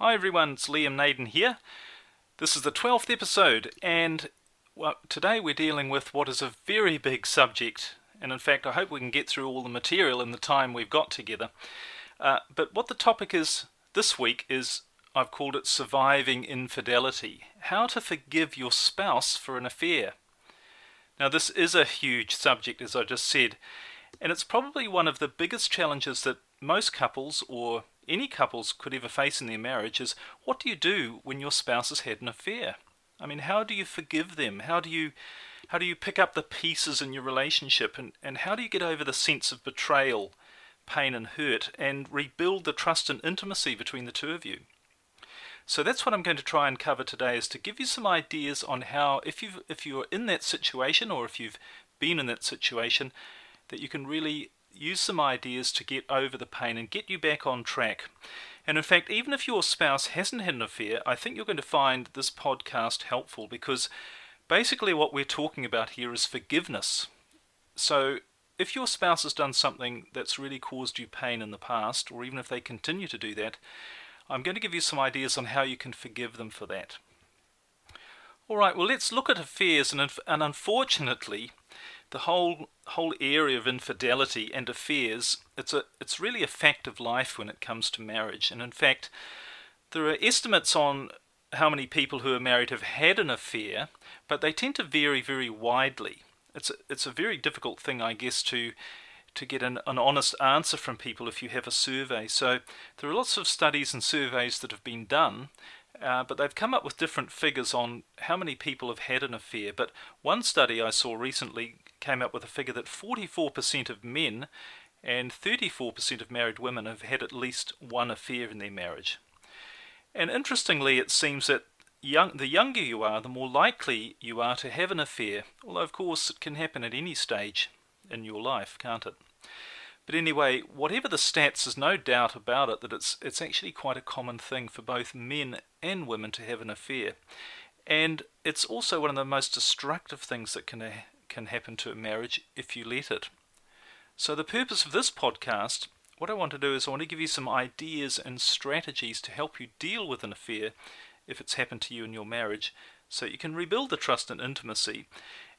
Hi everyone, it's Liam Naden here. This is the 12th episode, and well, today we're dealing with what is a very big subject, and in fact I hope we can get through all the material in the time we've got together. But what the topic is this week is, I've called it Surviving Infidelity. How to forgive your spouse for an affair. Now this is a huge subject, as I just said, and it's probably one of the biggest challenges that most couples or any couples could ever face in their marriage is, what do you do when your spouse has had an affair? I mean, how do you forgive them? How do you pick up the pieces in your relationship, and how do you get over the sense of betrayal, pain and hurt, and rebuild the trust and intimacy between the two of you? So that's what I'm going to try and cover today, is to give you some ideas on how, if you're in that situation or if you've been in that situation, that you can really use some ideas to get over the pain and get you back on track. And in fact, even if your spouse hasn't had an affair, I think you're going to find this podcast helpful, because basically what we're talking about here is forgiveness. So if your spouse has done something that's really caused you pain in the past, or even if they continue to do that, I'm going to give you some ideas on how you can forgive them for that. All right, well, let's look at affairs, and unfortunately, the whole area of infidelity and affairs, it's really a fact of life when it comes to marriage. And in fact, there are estimates on how many people who are married have had an affair, but they tend to vary very widely. It's a very difficult thing, I guess, to get an honest answer from people if you have a survey. So there are lots of studies and surveys that have been done, but they've come up with different figures on how many people have had an affair. But one study I saw recently came up with a figure that 44% of men and 34% of married women have had at least one affair in their marriage. And interestingly, it seems that the younger you are, the more likely you are to have an affair, although of course it can happen at any stage in your life, can't it? But anyway, whatever the stats, there's no doubt about it that it's actually quite a common thing for both men and women to have an affair, and it's also one of the most destructive things that can happen to a marriage if you let it. So the purpose of this podcast, what I want to do is I want to give you some ideas and strategies to help you deal with an affair if it's happened to you in your marriage, so you can rebuild the trust and intimacy,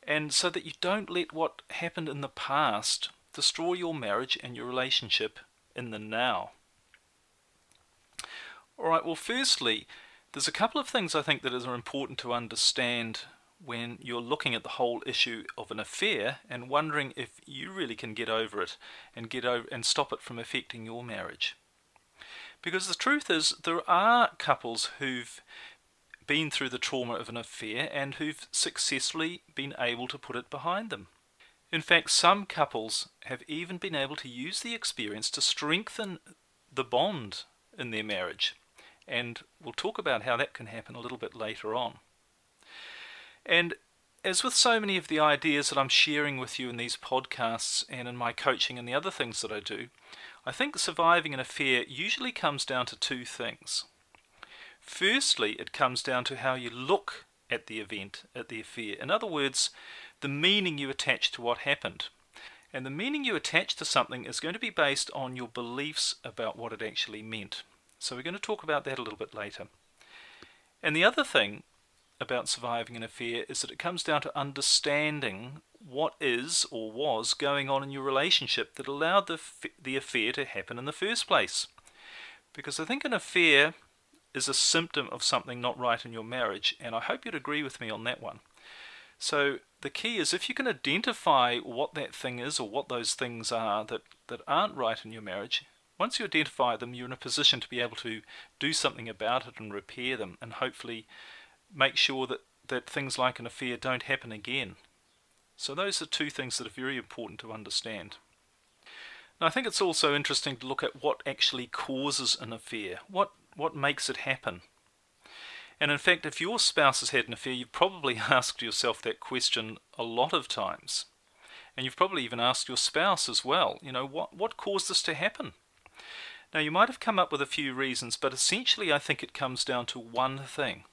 and so that you don't let what happened in the past destroy your marriage and your relationship in the now. Alright, well, firstly, there's a couple of things I think that are important to understand when you're looking at the whole issue of an affair and wondering if you really can get over it and stop it from affecting your marriage. Because the truth is, there are couples who've been through the trauma of an affair and who've successfully been able to put it behind them. In fact, some couples have even been able to use the experience to strengthen the bond in their marriage, and we'll talk about how that can happen a little bit later on. And as with so many of the ideas that I'm sharing with you in these podcasts and in my coaching and the other things that I do, I think surviving an affair usually comes down to two things. Firstly, it comes down to how you look at the event, at the affair. In other words, the meaning you attach to what happened. And the meaning you attach to something is going to be based on your beliefs about what it actually meant. So we're going to talk about that a little bit later. And the other thing about surviving an affair is that it comes down to understanding what is or was going on in your relationship that allowed the affair to happen in the first place. Because I think an affair is a symptom of something not right in your marriage, and I hope you'd agree with me on that one. So the key is, if you can identify what that thing is or what those things are that aren't right in your marriage, once you identify them, you're in a position to be able to do something about it and repair them, and hopefully make sure that things like an affair don't happen again. So those are two things that are very important to understand. Now, I think it's also interesting to look at what actually causes an affair. What what makes it happen? And in fact, if your spouse has had an affair, you've probably asked yourself that question a lot of times. And you've probably even asked your spouse as well, you know, what caused this to happen? Now, you might have come up with a few reasons, but essentially I think it comes down to one thing.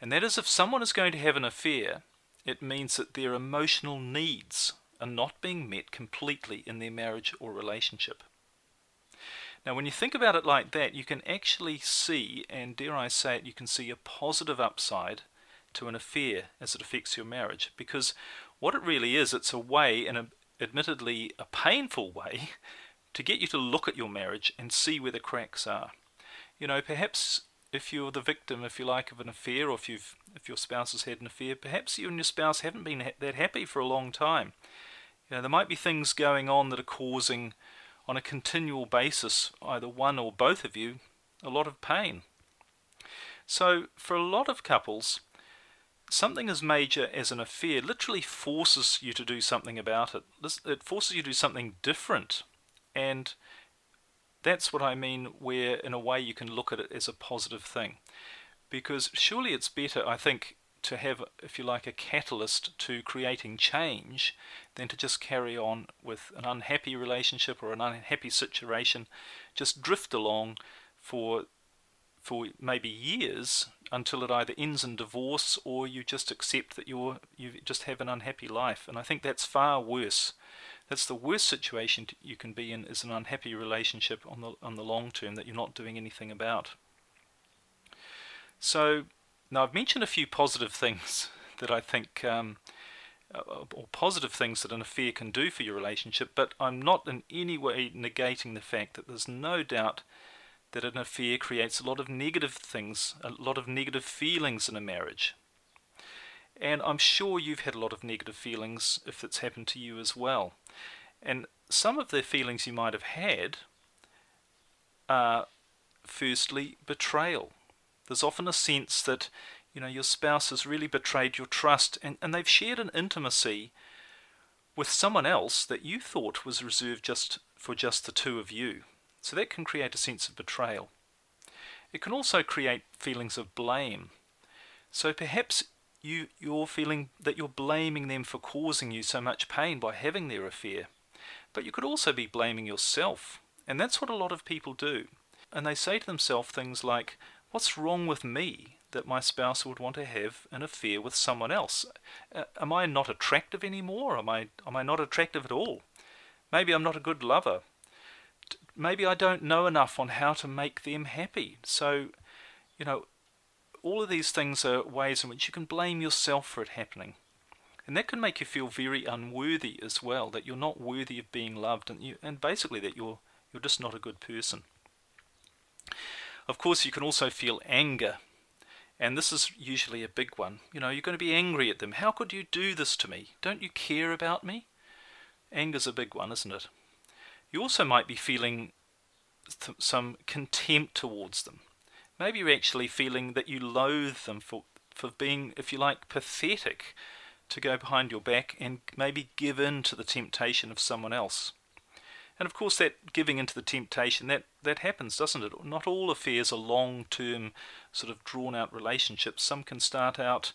And that is, if someone is going to have an affair, it means that their emotional needs are not being met completely in their marriage or relationship. Now, when you think about it like that, you can actually see, and dare I say it, you can see a positive upside to an affair as it affects your marriage. Because what it really is, it's a way, and admittedly a painful way, to get you to look at your marriage and see where the cracks are. You know, perhaps if you're the victim, if you like, of an affair, or if your spouse has had an affair, perhaps you and your spouse haven't been that happy for a long time. You know, there might be things going on that are causing, on a continual basis, either one or both of you, a lot of pain. So for a lot of couples, something as major as an affair literally forces you to do something about it. It forces you to do something different. And that's what I mean, where in a way you can look at it as a positive thing. Because surely it's better, I think, to have, if you like, a catalyst to creating change than to just carry on with an unhappy relationship or an unhappy situation, just drift along for maybe years until it either ends in divorce or you just accept that you just have an unhappy life. And I think that's far worse. That's the worst situation you can be in, is an unhappy relationship on the long term that you're not doing anything about. So now I've mentioned a few positive things that I think, or positive things that an affair can do for your relationship, but I'm not in any way negating the fact that there's no doubt that an affair creates a lot of negative things, a lot of negative feelings in a marriage. And I'm sure you've had a lot of negative feelings if it's happened to you as well. And some of the feelings you might have had are, firstly, betrayal. There's often a sense that, you know, your spouse has really betrayed your trust, and they've shared an intimacy with someone else that you thought was reserved just for the two of you. So that can create a sense of betrayal. It can also create feelings of blame. So perhaps you're feeling that you're blaming them for causing you so much pain by having their affair. But you could also be blaming yourself. And that's what a lot of people do. And they say to themselves things like, what's wrong with me that my spouse would want to have an affair with someone else? Am I not attractive anymore? Am I not attractive at all? Maybe I'm not a good lover. Maybe I don't know enough on how to make them happy. So, you know, all of these things are ways in which you can blame yourself for it happening. And that can make you feel very unworthy as well, that you're not worthy of being loved, and basically that you're just not a good person. Of course, you can also feel anger. And this is usually a big one. You know, you're going to be angry at them. How could you do this to me? Don't you care about me? Anger's a big one, isn't it? You also might be feeling some contempt towards them. Maybe you're actually feeling that you loathe them for being, if you like, pathetic, to go behind your back and maybe give in to the temptation of someone else. And of course, that giving into the temptation, that happens, doesn't it? Not all affairs are long-term, sort of drawn-out relationships. Some can start out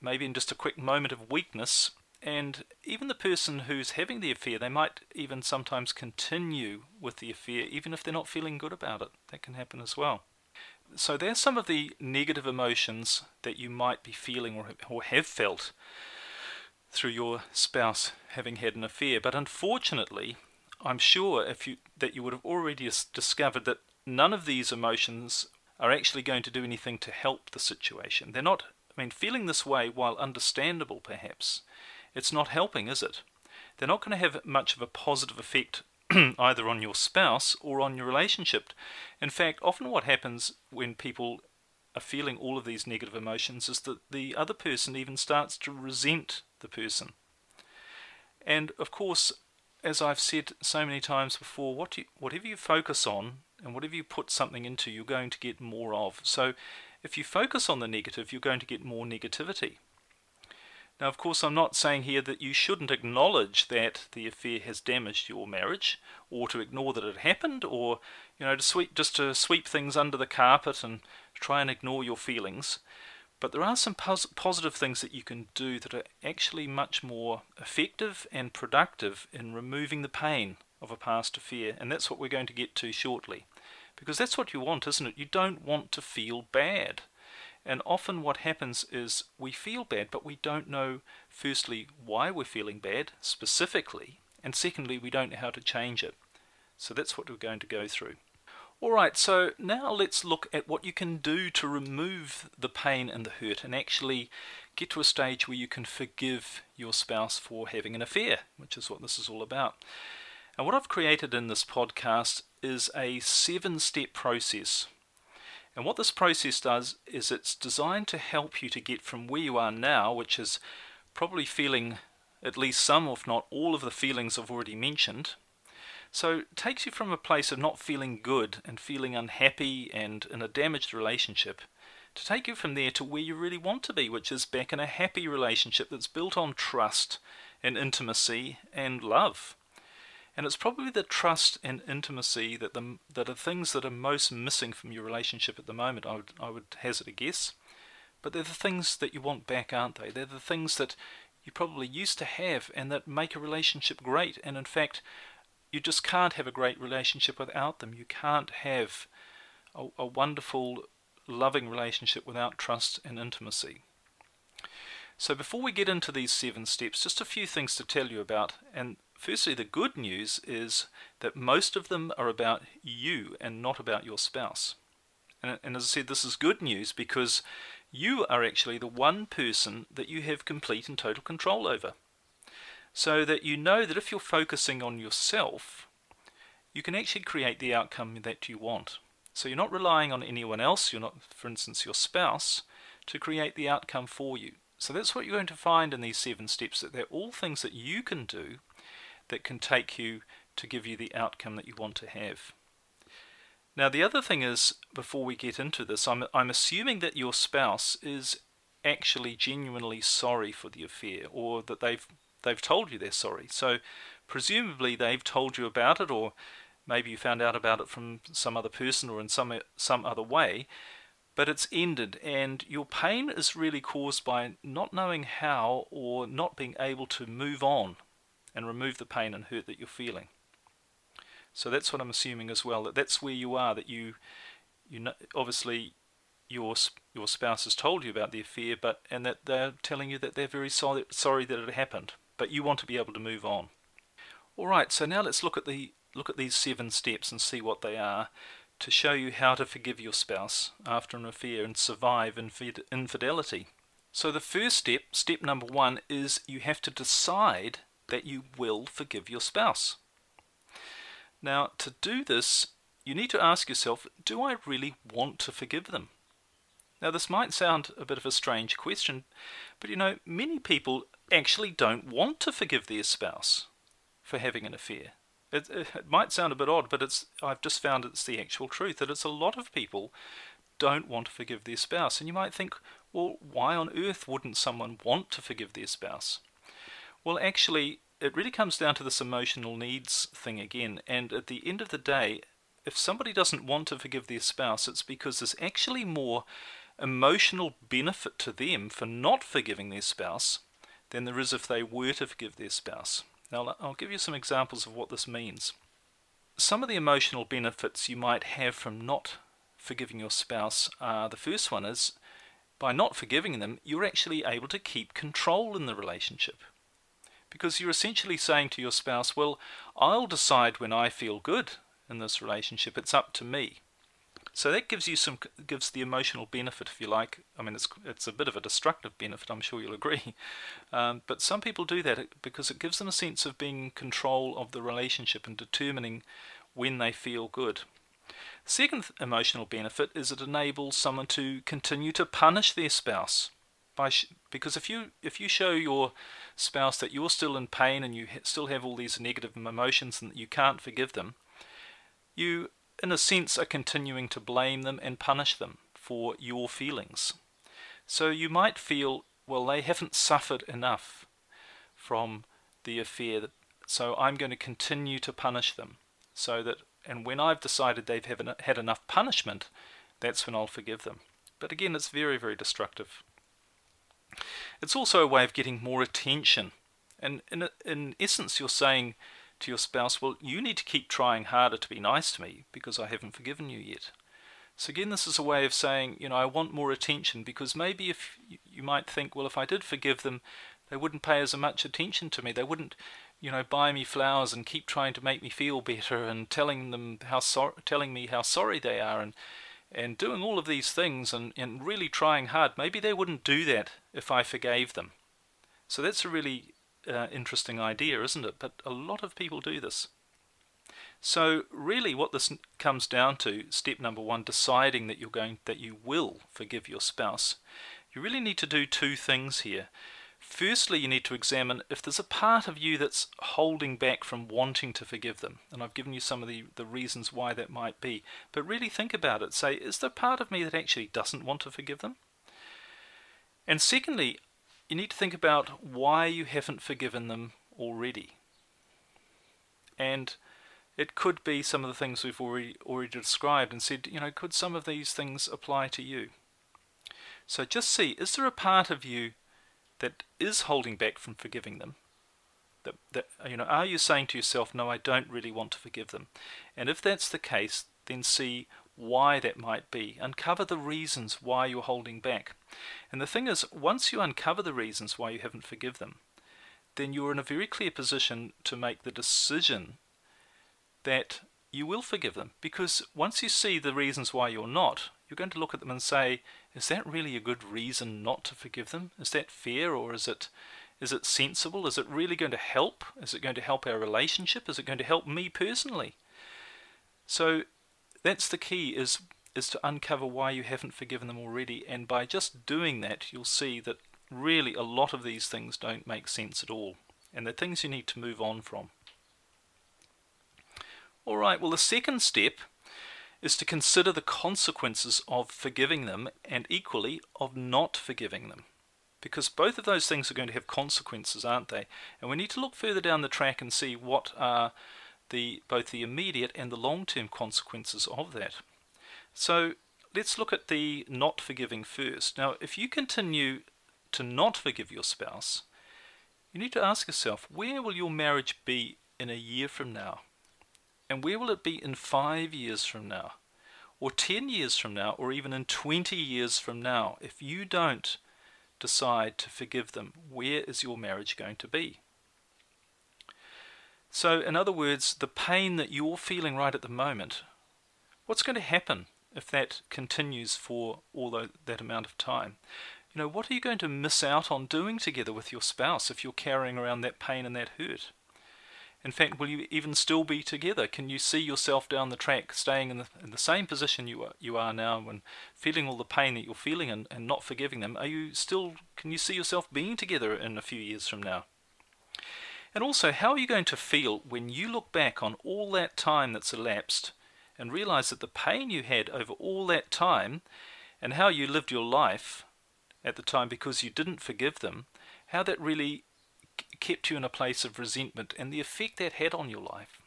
maybe in just a quick moment of weakness. And even the person who's having the affair, they might even sometimes continue with the affair, even if they're not feeling good about it. That can happen as well. So there's some of the negative emotions that you might be feeling or have felt through your spouse having had an affair. But unfortunately, I'm sure that you would have already discovered that none of these emotions are actually going to do anything to help the situation. They're not, I mean, feeling this way, while understandable perhaps, it's not helping, is it? They're not going to have much of a positive effect either on your spouse or on your relationship. In fact, often what happens when people are feeling all of these negative emotions is that the other person even starts to resent the person. And of course, as I've said so many times before, whatever you focus on and whatever you put something into, you're going to get more of. So if you focus on the negative, you're going to get more negativity. Now, of course, I'm not saying here that you shouldn't acknowledge that the affair has damaged your marriage, or to ignore that it happened, or, you know, to sweep things under the carpet and try and ignore your feelings. But there are some positive things that you can do that are actually much more effective and productive in removing the pain of a past affair, and that's what we're going to get to shortly. Because that's what you want, isn't it? You don't want to feel bad. And often what happens is we feel bad, but we don't know, firstly, why we're feeling bad specifically, and secondly, we don't know how to change it. So that's what we're going to go through. All right, so now let's look at what you can do to remove the pain and the hurt and actually get to a stage where you can forgive your spouse for having an affair, which is what this is all about. And what I've created in this podcast is a 7-step process. And what this process does is it's designed to help you to get from where you are now, which is probably feeling at least some, if not all, of the feelings I've already mentioned. So it takes you from a place of not feeling good and feeling unhappy and in a damaged relationship to take you from there to where you really want to be, which is back in a happy relationship that's built on trust and intimacy and love. And it's probably the trust and intimacy that are things that are most missing from your relationship at the moment, I would hazard a guess. But they're the things that you want back, aren't they? They're the things that you probably used to have and that make a relationship great. And in fact, you just can't have a great relationship without them. You can't have a wonderful, loving relationship without trust and intimacy. So before we get into these 7 steps, just a few things to tell you about. And firstly, the good news is that most of them are about you and not about your spouse. And as I said, this is good news because you are actually the one person that you have complete and total control over. So that you know that if you're focusing on yourself, you can actually create the outcome that you want. So you're not relying on anyone else, you're not, for instance, your spouse, to create the outcome for you. So that's what you're going to find in these 7 steps, that they're all things that you can do that can take you to give you the outcome that you want to have. Now the other thing is, before we get into this, I'm assuming that your spouse is actually genuinely sorry for the affair, or that they've told you they're sorry. So presumably they've told you about it, or maybe you found out about it from some other person or in some other way, but it's ended, and your pain is really caused by not knowing how or not being able to move on and remove the pain and hurt that you're feeling. So that's what I'm assuming as well, that's where you are, that you know, obviously your spouse has told you about the affair, and that they're telling you that they're very sorry that it happened, but you want to be able to move on. All right, so now let's look at these 7 steps and see what they are to show you how to forgive your spouse after an affair and survive infidelity. So the first step, step number 1, is you have to decide that you will forgive your spouse. Now, to do this, you need to ask yourself, do I really want to forgive them? Now, this might sound a bit of a strange question, but you know, many people actually don't want to forgive their spouse for having an affair. It might sound a bit odd, but I've just found it's the actual truth, that it's a lot of people don't want to forgive their spouse. And you might think, well, why on earth wouldn't someone want to forgive their spouse? Well, actually, it really comes down to this emotional needs thing again. And at the end of the day, if somebody doesn't want to forgive their spouse, it's because there's actually more emotional benefit to them for not forgiving their spouse than there is if they were to forgive their spouse. Now, I'll give you some examples of what this means. Some of the emotional benefits you might have from not forgiving your spouse are, the first one is, by not forgiving them, you're actually able to keep control in the relationship. Because you're essentially saying to your spouse, well, I'll decide when I feel good in this relationship. It's up to me. So that gives the emotional benefit, if you like. I mean, it's a bit of a destructive benefit, I'm sure you'll agree. But some people do that because it gives them a sense of being in control of the relationship and determining when they feel good. Second emotional benefit is it enables someone to continue to punish their spouse. Because if you show your spouse that you're still in pain and you still have all these negative emotions and that you can't forgive them, you, in a sense, are continuing to blame them and punish them for your feelings. So you might feel well, they haven't suffered enough from the affair, that, so I'm going to continue to punish them. So that, and when I've decided they've had enough punishment, that's when I'll forgive them. But again, it's very, very destructive. It's also a way of getting more attention. And in essence, you're saying to your spouse, well, you need to keep trying harder to be nice to me because I haven't forgiven you yet. So again, this is a way of saying, you know, I want more attention, because maybe if you might think, well, if I did forgive them, they wouldn't pay as much attention to me. They wouldn't, you know, buy me flowers and keep trying to make me feel better and telling me how sorry they are and doing all of these things and really trying hard. Maybe they wouldn't do that if I forgave them. So that's a really interesting idea, isn't it? But a lot of people do this. So really what this comes down to, step number one, deciding that you will forgive your spouse, you really need to do two things here. Firstly, you need to examine if there's a part of you that's holding back from wanting to forgive them. And I've given you some of the reasons why that might be. But really think about it. Say, is there a part of me that actually doesn't want to forgive them? And secondly, you need to think about why you haven't forgiven them already. And it could be some of the things we've already described and said, you know, could some of these things apply to you? So just see, is there a part of you that is holding back from forgiving them? That you know, are you saying to yourself, no, I don't really want to forgive them? And if that's the case, then see why that might be. Uncover the reasons why you're holding back. And the thing is, once you uncover the reasons why you haven't forgiven them, then you're in a very clear position to make the decision that you will forgive them. Because once you see the reasons why you're not, you're going to look at them and say, is that really a good reason not to forgive them? Is that fair, or is it sensible? Is it really going to help? Is it going to help our relationship? Is it going to help me personally? So that's the key, is to uncover why you haven't forgiven them already. And by just doing that, you'll see that really a lot of these things don't make sense at all, and they're things you need to move on from. All right, well, the second step is to consider the consequences of forgiving them and equally of not forgiving them. Because both of those things are going to have consequences, aren't they? And we need to look further down the track and see what are both the immediate and the long-term consequences of that. So let's look at the not forgiving first. Now, if you continue to not forgive your spouse, you need to ask yourself, where will your marriage be in a year from now? And where will it be in 5 years from now, or 10 years from now, or even in 20 years from now? If you don't decide to forgive them, where is your marriage going to be? So, in other words, the pain that you're feeling right at the moment, what's going to happen if that continues for all that amount of time? You know, what are you going to miss out on doing together with your spouse if you're carrying around that pain and that hurt? In fact, will you even still be together? Can you see yourself down the track staying in the same position you are now and feeling all the pain that you're feeling and not forgiving them? Can you see yourself being together in a few years from now? And also, how are you going to feel when you look back on all that time that's elapsed and realize that the pain you had over all that time and how you lived your life at the time because you didn't forgive them, how that really kept you in a place of resentment and the effect that had on your life?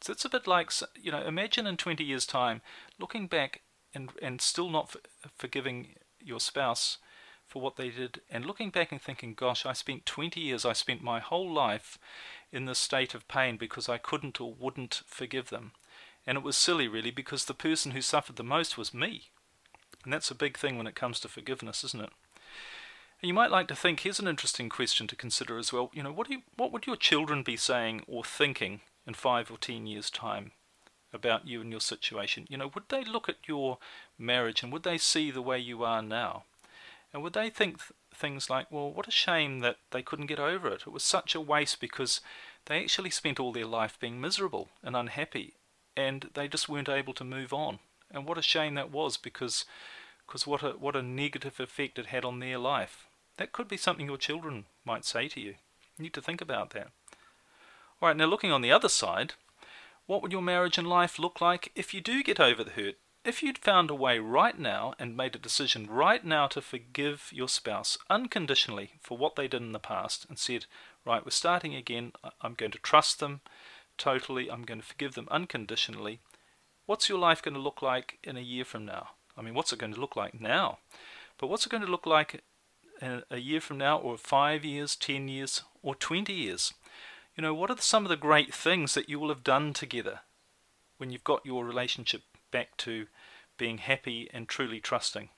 So it's a bit like, you know, imagine in 20 years time looking back and still not forgiving your spouse for what they did, and looking back and thinking, gosh, I spent my whole life in this state of pain because I couldn't or wouldn't forgive them. And it was silly, really, because the person who suffered the most was me. And that's a big thing when it comes to forgiveness, isn't it? And you might like to think, here's an interesting question to consider as well. You know, what would your children be saying or thinking in 5 or 10 years' time about you and your situation? You know, would they look at your marriage and would they see the way you are now? And would they think things like, well, what a shame that they couldn't get over it. It was such a waste because they actually spent all their life being miserable and unhappy and they just weren't able to move on. And what a shame that was because what a negative effect it had on their life. That could be something your children might say to you. You need to think about that. All right, now looking on the other side, what would your marriage and life look like if you do get over the hurt, If you'd found a way right now and made a decision right now to forgive your spouse unconditionally for what they did in the past and said, right, we're starting again, I'm going to trust them totally, I'm going to forgive them unconditionally, what's your life going to look like in a year from now? I mean, what's it going to look like now? But what's it going to look like in a year from now, or 5 years, 10 years, or 20 years? You know, what are some of the great things that you will have done together when you've got your relationship back to being happy and truly trusting?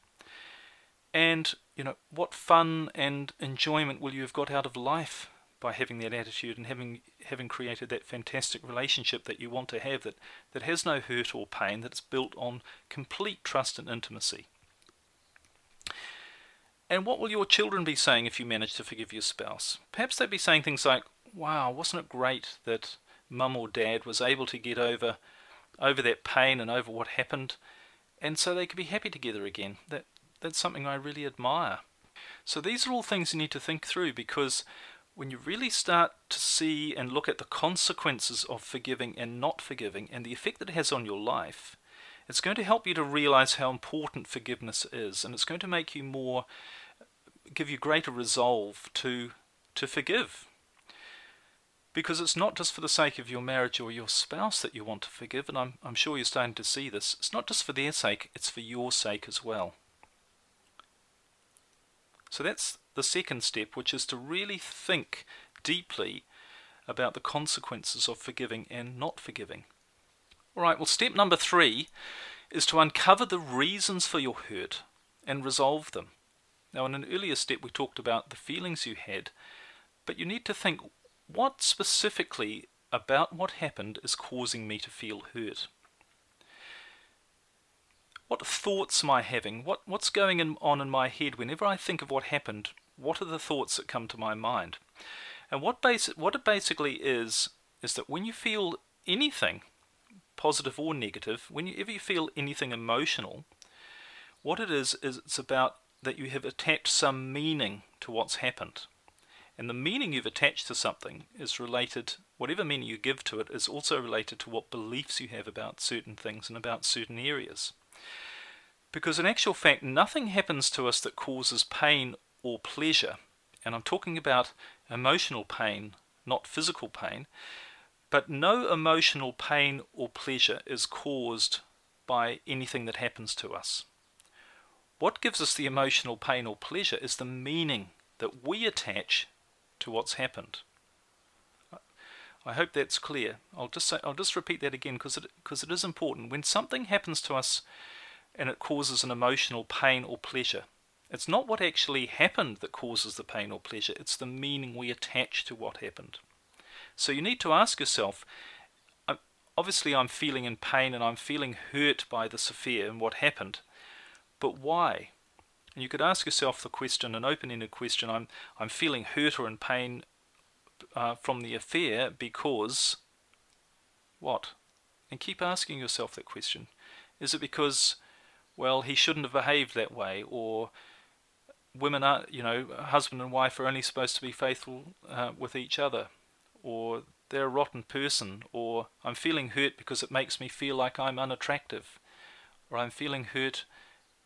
And, you know, what fun and enjoyment will you have got out of life by having that attitude and having created that fantastic relationship that you want to have, that has no hurt or pain, that's built on complete trust and intimacy? And what will your children be saying if you manage to forgive your spouse? Perhaps they'd be saying things like, wow, wasn't it great that Mum or Dad was able to get over that pain and over what happened, and so they could be happy together again. That's something I really admire. So these are all things you need to think through, because when you really start to see and look at the consequences of forgiving and not forgiving and the effect that it has on your life, it's going to help you to realize how important forgiveness is, and it's going to make you give you greater resolve to forgive. Because it's not just for the sake of your marriage or your spouse that you want to forgive, and I'm sure you're starting to see this. It's not just for their sake, it's for your sake as well. So that's the second step, which is to really think deeply about the consequences of forgiving and not forgiving. All right, well, step number 3 is to uncover the reasons for your hurt and resolve them. Now, in an earlier step, we talked about the feelings you had, but you need to think, what specifically about what happened is causing me to feel hurt? What thoughts am I having? What's going on in my head? Whenever I think of what happened, what are the thoughts that come to my mind? And what it basically is that when you feel anything, positive or negative, whenever you feel anything emotional, what it is it's about that you have attached some meaning to what's happened. And the meaning you've attached to something is related, whatever meaning you give to it, is also related to what beliefs you have about certain things and about certain areas. Because in actual fact, nothing happens to us that causes pain or pleasure. And I'm talking about emotional pain, not physical pain. But no emotional pain or pleasure is caused by anything that happens to us. What gives us the emotional pain or pleasure is the meaning that we attach to what's happened. I hope that's clear. I'll just repeat that again, because it is important. When something happens to us and it causes an emotional pain or pleasure, it's not what actually happened that causes the pain or pleasure, it's the meaning we attach to what happened. So you need to ask yourself, obviously I'm feeling in pain and I'm feeling hurt by this affair and what happened, but why? And you could ask yourself the question, an open-ended question, I'm feeling hurt or in pain from the affair because what? And keep asking yourself that question. Is it because, well, he shouldn't have behaved that way, or women are, you know, husband and wife are only supposed to be faithful with each other, or they're a rotten person, or I'm feeling hurt because it makes me feel like I'm unattractive, or I'm feeling hurt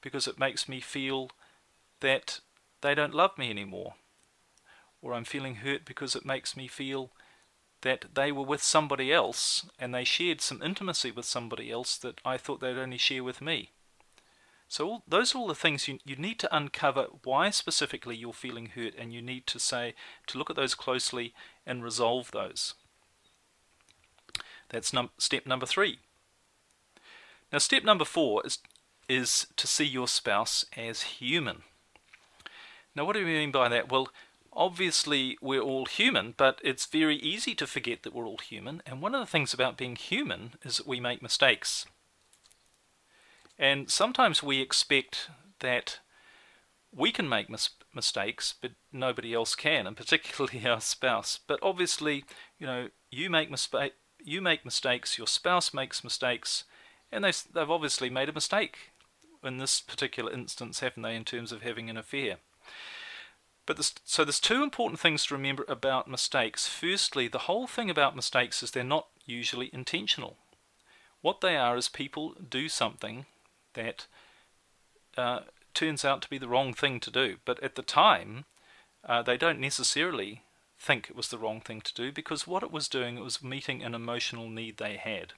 because it makes me feel that they don't love me anymore, or I'm feeling hurt because it makes me feel that they were with somebody else and they shared some intimacy with somebody else that I thought they'd only share with me. So those are all the things you need to uncover, why specifically you're feeling hurt, and you need to look at those closely and resolve those. That's step number 3. Now, step number 4 is to see your spouse as human. Now, what do we mean by that? Well, obviously we're all human, but it's very easy to forget that we're all human, and one of the things about being human is that we make mistakes. And sometimes we expect that we can make mistakes, but nobody else can, and particularly our spouse. But obviously, you know, you make mistakes, your spouse makes mistakes, and they've obviously made a mistake in this particular instance, haven't they, in terms of having an affair. But so there's two important things to remember about mistakes. Firstly, the whole thing about mistakes is they're not usually intentional. What they are is people do something that turns out to be the wrong thing to do. But at the time, they don't necessarily think it was the wrong thing to do, because what it was doing, it was meeting an emotional need they had.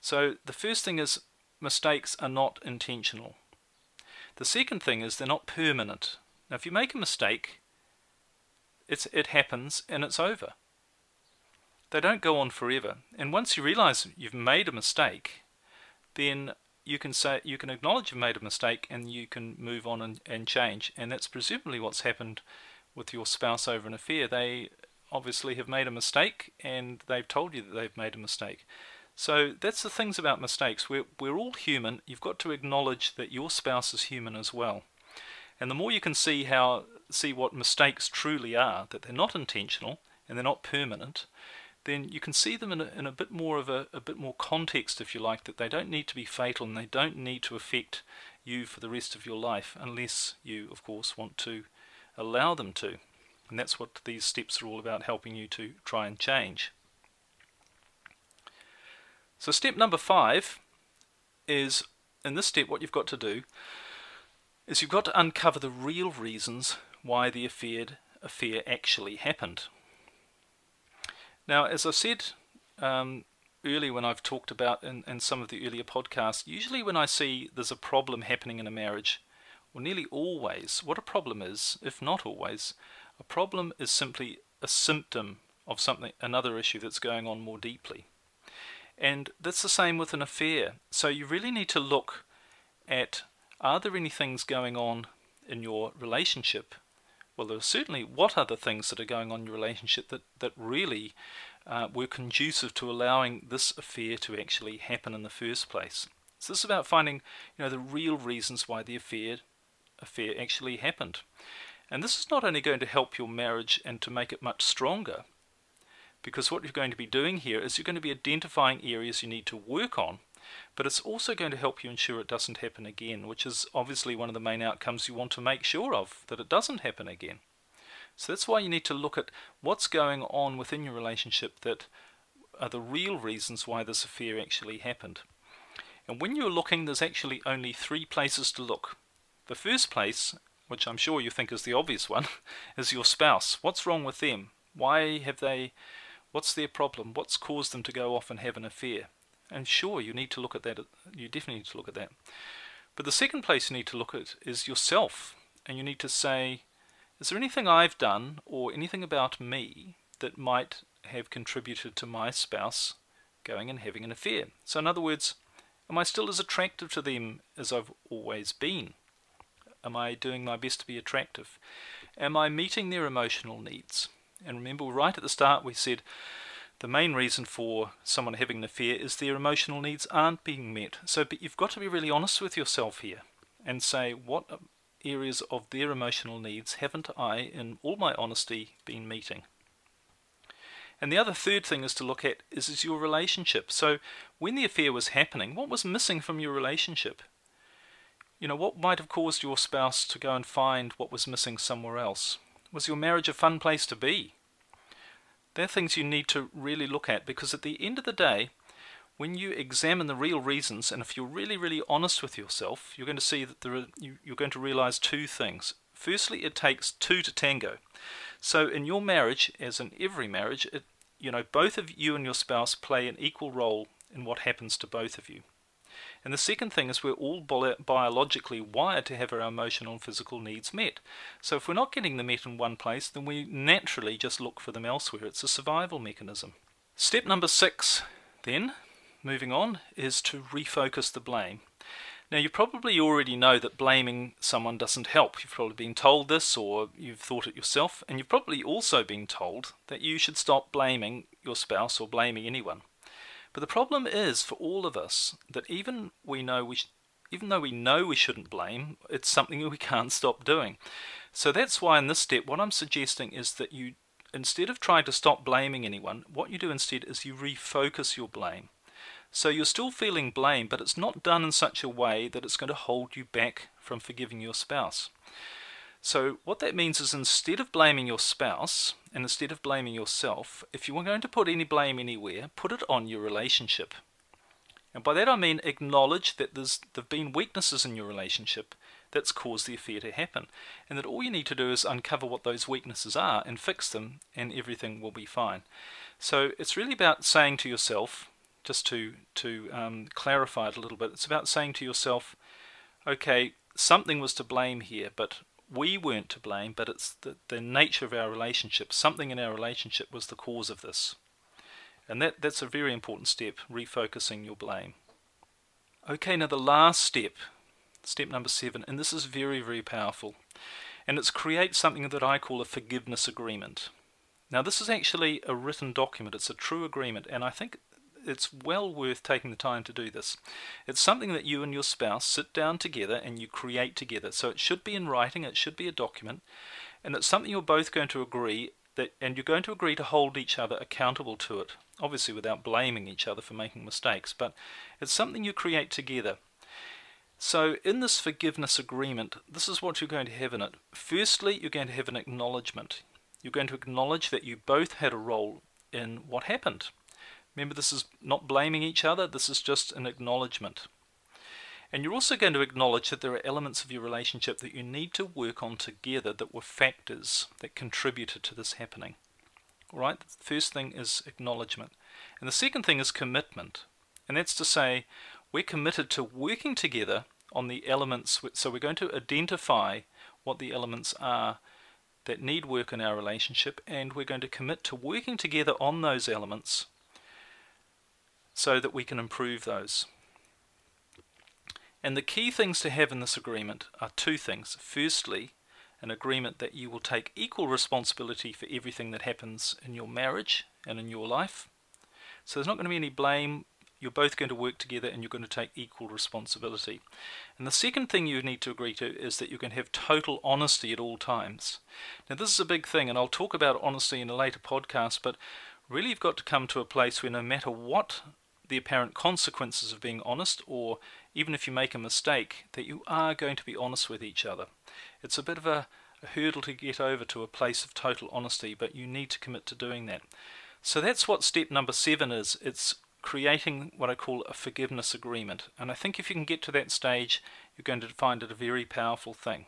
So the first thing is, mistakes are not intentional. The second thing is, they're not permanent. Now, if you make a mistake, it happens and it's over. They don't go on forever. And once you realize you've made a mistake, then you can acknowledge you've made a mistake, and you can move on and change. And that's presumably what's happened with your spouse over an affair. They obviously have made a mistake, and they've told you that they've made a mistake. So that's the things about mistakes. We're all human. You've got to acknowledge that your spouse is human as well. And the more you can see what mistakes truly are, that they're not intentional and they're not permanent, then you can see them in a bit more of a bit more context, if you like, that they don't need to be fatal and they don't need to affect you for the rest of your life, unless you, of course, want to allow them to. And that's what these steps are all about, helping you to try and change. So step number 5 is, in this step, what you've got to do is you've got to uncover the real reasons why the affair actually happened. Now, as I said earlier when I've talked about in some of the earlier podcasts, usually when I see there's a problem happening in a marriage, or nearly always, what a problem is, if not always, a problem is simply a symptom of something, another issue that's going on more deeply. And that's the same with an affair. So you really need to look at, are there any things going on in your relationship? Well, there are certainly what other things that are going on in your relationship that really were conducive to allowing this affair to actually happen in the first place. So this is about finding, the real reasons why the affair actually happened. And this is not only going to help your marriage and to make it much stronger, because what you're going to be doing here is you're going to be identifying areas you need to work on, but it's also going to help you ensure it doesn't happen again, which is obviously one of the main outcomes you want to make sure of, that it doesn't happen again. So that's why you need to look at what's going on within your relationship that are the real reasons why this affair actually happened. And when you're looking, there's actually only 3 places to look. The first place, which I'm sure you think is the obvious one, is your spouse. What's wrong with them? What's their problem? What's caused them to go off and have an affair? And sure, you need to look at that. You definitely need to look at that. But the second place you need to look at is yourself. And you need to say, is there anything I've done or anything about me that might have contributed to my spouse going and having an affair? So in other words, am I still as attractive to them as I've always been? Am I doing my best to be attractive? Am I meeting their emotional needs? And remember, right at the start we said the main reason for someone having an affair is their emotional needs aren't being met. But you've got to be really honest with yourself here and say, what areas of their emotional needs haven't I, in all my honesty, been meeting? And the other third thing is to look at is your relationship. So when the affair was happening, what was missing from your relationship? What might have caused your spouse to go and find what was missing somewhere else? Was your marriage a fun place to be? They're things you need to really look at, because at the end of the day, when you examine the real reasons, and if you're really, really honest with yourself, you're going to see that you're going to realize 2 things. Firstly, it takes 2 to tango. So in your marriage, as in every marriage, both of you and your spouse play an equal role in what happens to both of you. And the second thing is, we're all biologically wired to have our emotional and physical needs met. So if we're not getting them met in one place, then we naturally just look for them elsewhere. It's a survival mechanism. Step number 6, then, moving on, is to refocus the blame. Now, you probably already know that blaming someone doesn't help. You've probably been told this, or you've thought it yourself, and you've probably also been told that you should stop blaming your spouse or blaming anyone. But the problem is, for all of us, that even though we know we shouldn't blame, it's something that we can't stop doing. So that's why in this step, what I'm suggesting is that you, instead of trying to stop blaming anyone, what you do instead is you refocus your blame. So you're still feeling blame, but it's not done in such a way that it's going to hold you back from forgiving your spouse. So what that means is, instead of blaming your spouse and instead of blaming yourself, if you were going to put any blame anywhere, put it on your relationship. And by that I mean acknowledge that there've been weaknesses in your relationship that's caused the affair to happen, and that all you need to do is uncover what those weaknesses are and fix them, and everything will be fine. So it's really about saying to yourself, just to clarify it a little bit, it's about saying to yourself, okay, something was to blame here, but we weren't to blame, but it's the nature of our relationship. Something in our relationship was the cause of this. And that's a very important step, refocusing your blame. Okay, now the last step, step number 7, and this is very, very powerful, and it's create something that I call a forgiveness agreement. Now this is actually a written document, it's a true agreement, and I think it's well worth taking the time to do this. It's something that you and your spouse sit down together and you create together. So it should be in writing, it should be a document, and it's something you're both going to agree that, and you're going to agree to hold each other accountable to it, obviously without blaming each other for making mistakes, but it's something you create together. So in this forgiveness agreement, this is what you're going to have in it. Firstly, you're going to have an acknowledgement. You're going to acknowledge that you both had a role in what happened. Remember, this is not blaming each other, this is just an acknowledgement. And you're also going to acknowledge that there are elements of your relationship that you need to work on together that were factors that contributed to this happening. All right, the first thing is acknowledgement. And the second thing is commitment. And that's to say, we're committed to working together on the elements, so we're going to identify what the elements are that need work in our relationship, and we're going to commit to working together on those elements so that we can improve those. And the key things to have in this agreement are 2 things. Firstly, an agreement that you will take equal responsibility for everything that happens in your marriage and in your life. So there's not going to be any blame. You're both going to work together and you're going to take equal responsibility. And the second thing you need to agree to is that you can have total honesty at all times. Now this is a big thing, and I'll talk about honesty in a later podcast, but really you've got to come to a place where no matter what the apparent consequences of being honest, or even if you make a mistake, that you are going to be honest with each other. It's a bit of a hurdle to get over to a place of total honesty, but you need to commit to doing that. So that's what step number 7 is. It's creating what I call a forgiveness agreement. And I think if you can get to that stage, you're going to find it a very powerful thing.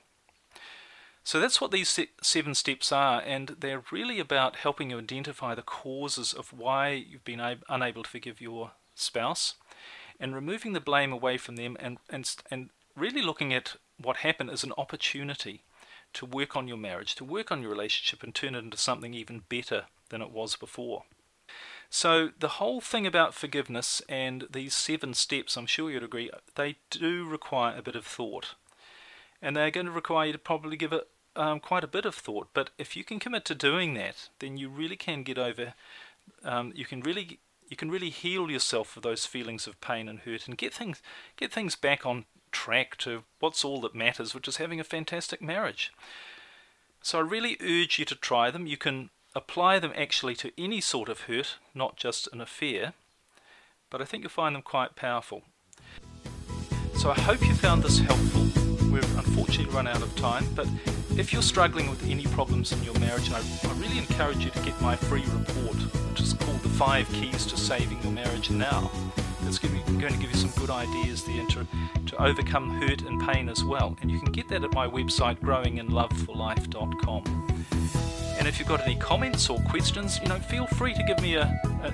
So that's what these 7 steps are, and they're really about helping you identify the causes of why you've been unable to forgive your spouse, and removing the blame away from them, and really looking at what happened as an opportunity to work on your marriage, to work on your relationship, and turn it into something even better than it was before. So the whole thing about forgiveness and these 7 steps, I'm sure you'd agree, they do require a bit of thought, and they're going to require you to probably give it quite a bit of thought. But if you can commit to doing that, then you really can get over. You can really heal yourself of those feelings of pain and hurt, and get things back on track to what's all that matters, which is having a fantastic marriage. So I really urge you to try them. You can apply them actually to any sort of hurt, not just an affair. But I think you'll find them quite powerful. So I hope you found this helpful. We've unfortunately run out of time, but if you're struggling with any problems in your marriage, I really encourage you to get my free report, which is called The 5 Keys to Saving Your Marriage Now. It's going to give you some good ideas there to overcome hurt and pain as well. And you can get that at my website, GrowingInLoveForLife.com. And if you've got any comments or questions, feel free to give me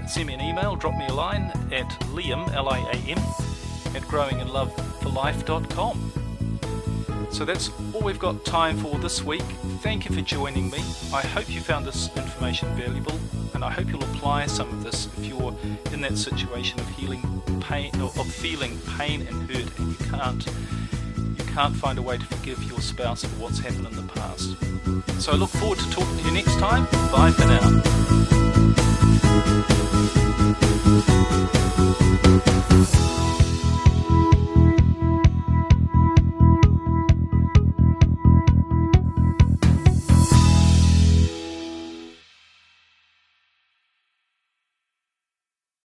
send me an email, drop me a line at Liam, L-I-A-M, at GrowingInLoveForLife.com. So that's all we've got time for this week. Thank you for joining me. I hope you found this information valuable, and I hope you'll apply some of this if you're in that situation of feeling pain and hurt, and you can't find a way to forgive your spouse for what's happened in the past. So I look forward to talking to you next time. Bye for now.